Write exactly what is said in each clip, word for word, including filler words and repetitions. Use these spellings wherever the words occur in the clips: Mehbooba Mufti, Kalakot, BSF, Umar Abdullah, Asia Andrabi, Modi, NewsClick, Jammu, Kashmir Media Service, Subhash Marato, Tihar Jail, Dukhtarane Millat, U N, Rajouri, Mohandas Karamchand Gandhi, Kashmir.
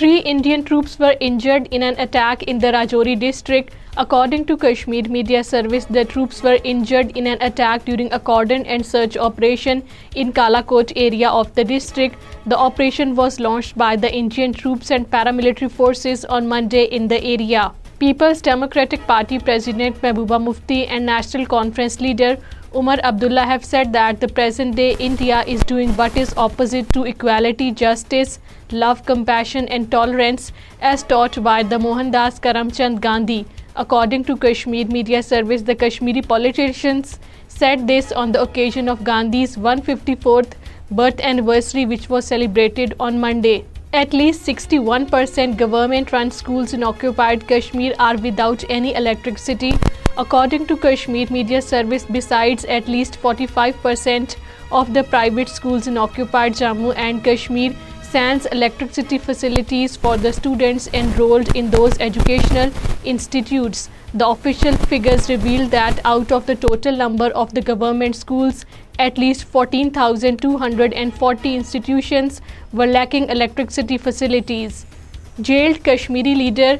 Three Indian troops were injured in an attack in the Rajouri district. According to Kashmir Media Service, the troops were injured in an attack during a cordon and search operation in Kalakot area of the district. The operation was launched by the Indian troops and paramilitary forces on Monday in the area. People's Democratic Party President Mehbooba Mufti and National Conference leader Umar Abdullah have said that the present day India is doing what is opposite to equality, justice, love, compassion and tolerance as taught by the Mohandas Karamchand Gandhi. According to Kashmir Media Service, the Kashmiri politicians said this on the occasion of Gandhi's one hundred fifty-fourth birth anniversary, which was celebrated on Monday. At least sixty-one percent government-run schools in occupied Kashmir are without any electricity. According to Kashmir Media Service, besides, at least forty-five percent of the private schools in occupied Jammu and Kashmir sans electricity facilities for the students enrolled in those educational institutes. The official figures reveal that out of the total number of the government schools, at least fourteen thousand two hundred forty institutions were lacking electricity facilities. Jailed Kashmiri leader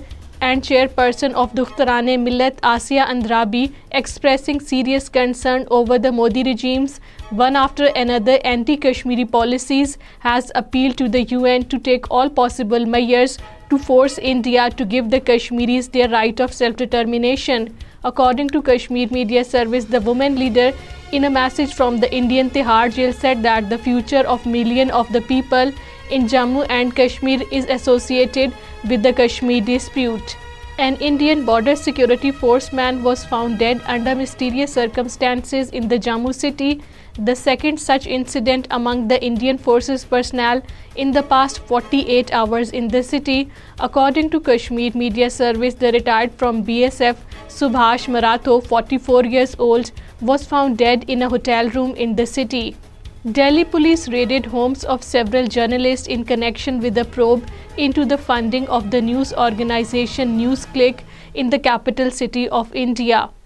and chairperson of Dukhtarane Millat, Asia Andrabi, expressing serious concern over the Modi regime's one after another anti-Kashmiri policies, has appealed to the U N to take all possible measures to force India to give the Kashmiris their right of self-determination. According to Kashmir Media Service, the woman leader, in a message from the Indian Tihar Jail, said that the future of millions of the people in Jammu and Kashmir is associated with the Kashmir dispute. An Indian border security force man was found dead under mysterious circumstances in the Jammu city, the second such incident among the Indian forces personnel in the past forty-eight hours in the city. According to Kashmir Media Service, the retired from B S F Subhash Marato, forty-four years old, was found dead in a hotel room in the city. Delhi police raided homes of several journalists in connection with a probe into the funding of the news organization NewsClick in the capital city of India.